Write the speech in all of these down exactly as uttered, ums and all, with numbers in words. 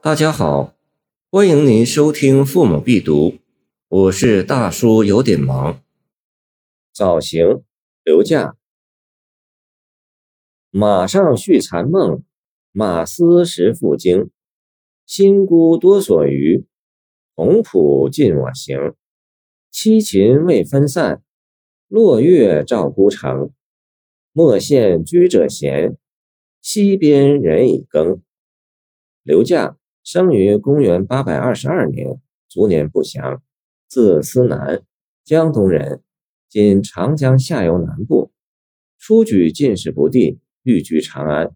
大家好，欢迎您收听《父母必读》，我是大叔，有点忙。早行，刘驾。马上续残梦，马思时复惊。新姑多所余，同谱尽我行。七禽未分散，落月照孤城。莫羡居者闲，溪边人已耕。刘驾生于公元八百二十二年，卒年不详，字思南，江东人，今长江下游南部。初举进士不第，寓居长安。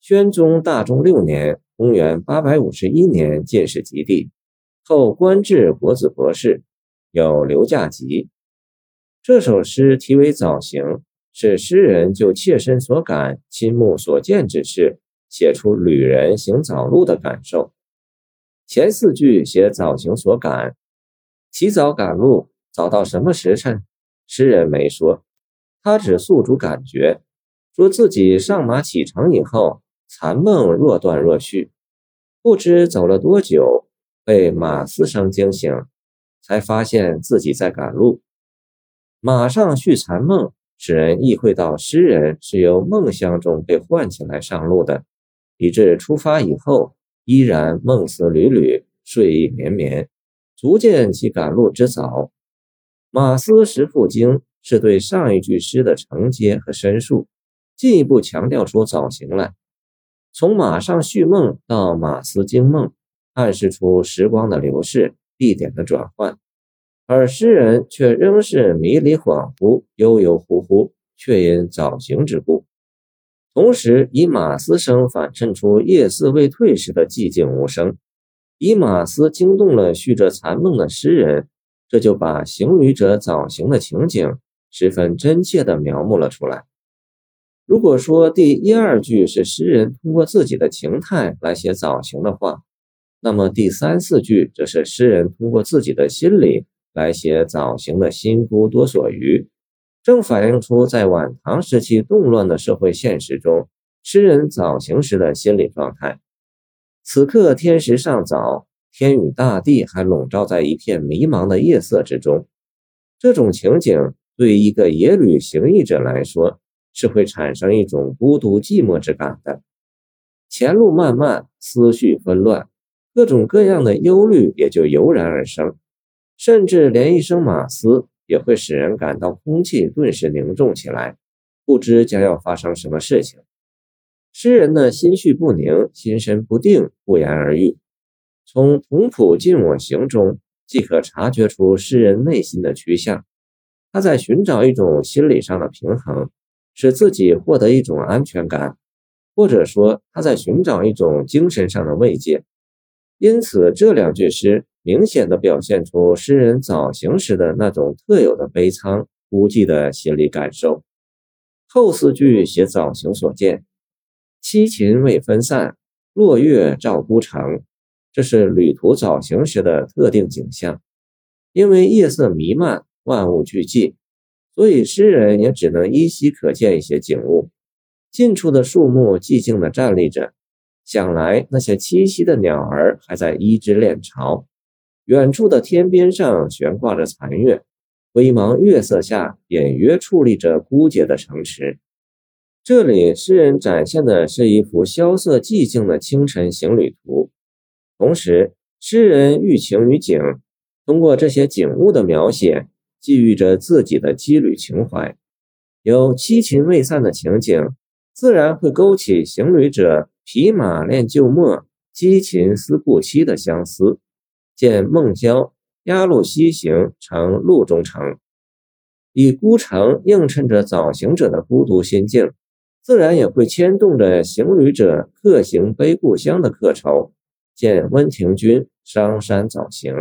宣宗大中六年，公元八百五十一年进士及第，后官至国子博士，有刘驾集。这首诗题为早行，是诗人就切身所感、亲目所见之事，写出旅人行早路的感受。前四句写早行所感，起早赶路，早到什么时辰？诗人没说，他只诉诸感觉，说自己上马启程以后，残梦若断若续，不知走了多久，被马嘶声惊醒，才发现自己在赶路。马上续残梦，使人意会到诗人是由梦乡中被唤起来上路的，以致出发以后依然梦思缕缕，睡意绵绵，足见其赶路之早。马思时复惊是对上一句诗的承接和申述，进一步强调出早行来。从马上续梦到马思惊梦，暗示出时光的流逝，地点的转换，而诗人却仍是迷离恍惚，悠悠忽忽，却因早行之故。同时以马嘶声反衬出夜思未退时的寂静无声，以马嘶惊动了续着残梦的诗人，这就把行旅者早行的情景十分真切地描摹了出来。如果说第一二句是诗人通过自己的情态来写早行的话，那么第三四句则是诗人通过自己的心理来写早行的新姑多所余，正反映出在晚唐时期动乱的社会现实中，诗人早行时的心理状态。此刻天时尚早，天与大地还笼罩在一片迷茫的夜色之中，这种情景对一个野旅行役者来说，是会产生一种孤独寂寞之感的。前路漫漫，思绪纷乱，各种各样的忧虑也就油然而生，甚至连一声马嘶也会使人感到空气顿时凝重起来，不知将要发生什么事情。诗人的心绪不宁，心神不定，不言而喻。从同谱尽我行中，即可察觉出诗人内心的趋向，他在寻找一种心理上的平衡，使自己获得一种安全感，或者说他在寻找一种精神上的慰藉。因此这两句诗明显地表现出诗人早行时的那种特有的悲苍孤寂的心理感受。后四句写早行所见，七禽未分散，落月照孤城，这是旅途早行时的特定景象。因为夜色弥漫，万物俱寂，所以诗人也只能依稀可见一些景物。近处的树木寂静地站立着，想来那些栖息的鸟儿还在依枝恋巢，远处的天边上悬挂着残月，微茫月色下隐约矗立着孤寂的城池。这里诗人展现的是一幅萧瑟寂静的清晨行旅图，同时诗人寓情于景，通过这些景物的描写，寄寓着自己的羁旅情怀。有七禽未散的情景，自然会勾起行旅者匹马恋旧陌，鸡禽思故期的相思。见孟郊《鸭绿溪行成路中城》，以孤城映衬着早行者的孤独心境，自然也会牵动着行旅者客行悲故乡的客愁。见温庭筠《商山早行》。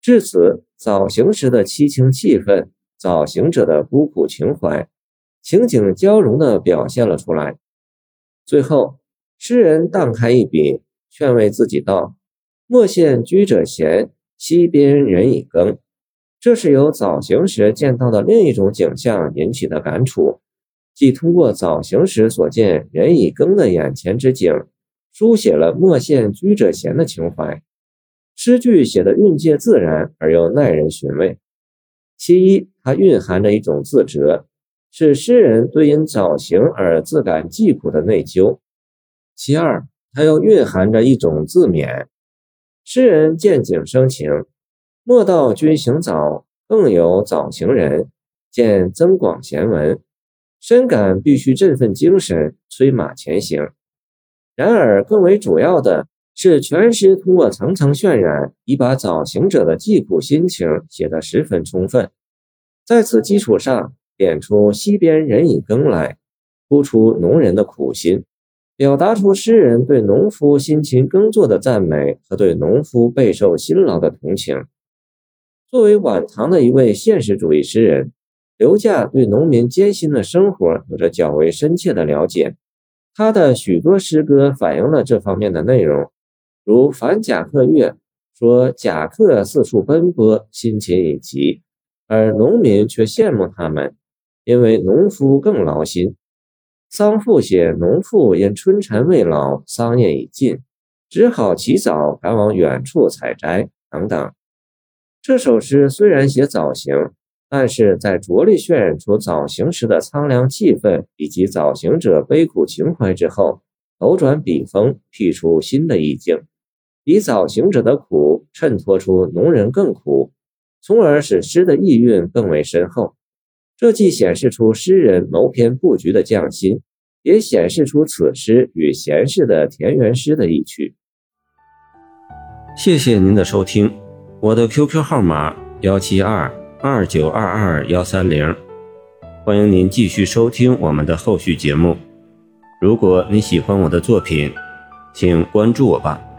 至此，早行时的凄情气氛，早行者的孤苦情怀，情景交融地表现了出来。最后诗人荡开一笔，劝慰自己道：莫羡居者闲，溪边人已耕。这是由早行时见到的另一种景象引起的感触，即通过早行时所见人已耕的眼前之景，书写了墨县居者贤的情怀，诗句写得韵界自然而又耐人寻味。其一，它蕴含着一种自责，是诗人对因早行而自感疾苦的内疚；其二，它又蕴含着一种自勉，诗人见景生情，莫道君行早，更有早行人，见增广贤文，深感必须振奋精神，催马前行。然而更为主要的是，全诗通过层层渲染，已把早行者的疾苦心情写得十分充分。在此基础上，点出西边人已更来，突出农人的苦心，表达出诗人对农夫辛勤耕作的赞美和对农夫备受辛劳的同情。作为晚唐的一位现实主义诗人，刘驾对农民艰辛的生活有着较为深切的了解，他的许多诗歌反映了这方面的内容，如《反贾客月》说贾客四处奔波，辛勤已极，而农民却羡慕他们，因为农夫更劳心。桑父写农妇因春蚕未老，桑叶已尽，只好起早赶往远处采摘等等。这首诗虽然写早行，但是在着力渲染出早行时的苍凉气氛以及早行者悲苦情怀之后，斗转笔锋，辟出新的意境，以早行者的苦衬托出农人更苦，从而使诗的意蕴更为深厚。这既显示出诗人谋篇布局的匠心，也显示出此诗与闲适的田园诗的意趣。谢谢您的收听，我的 Q Q 号码一七二二九二二一三零，欢迎您继续收听我们的后续节目。如果你喜欢我的作品，请关注我吧。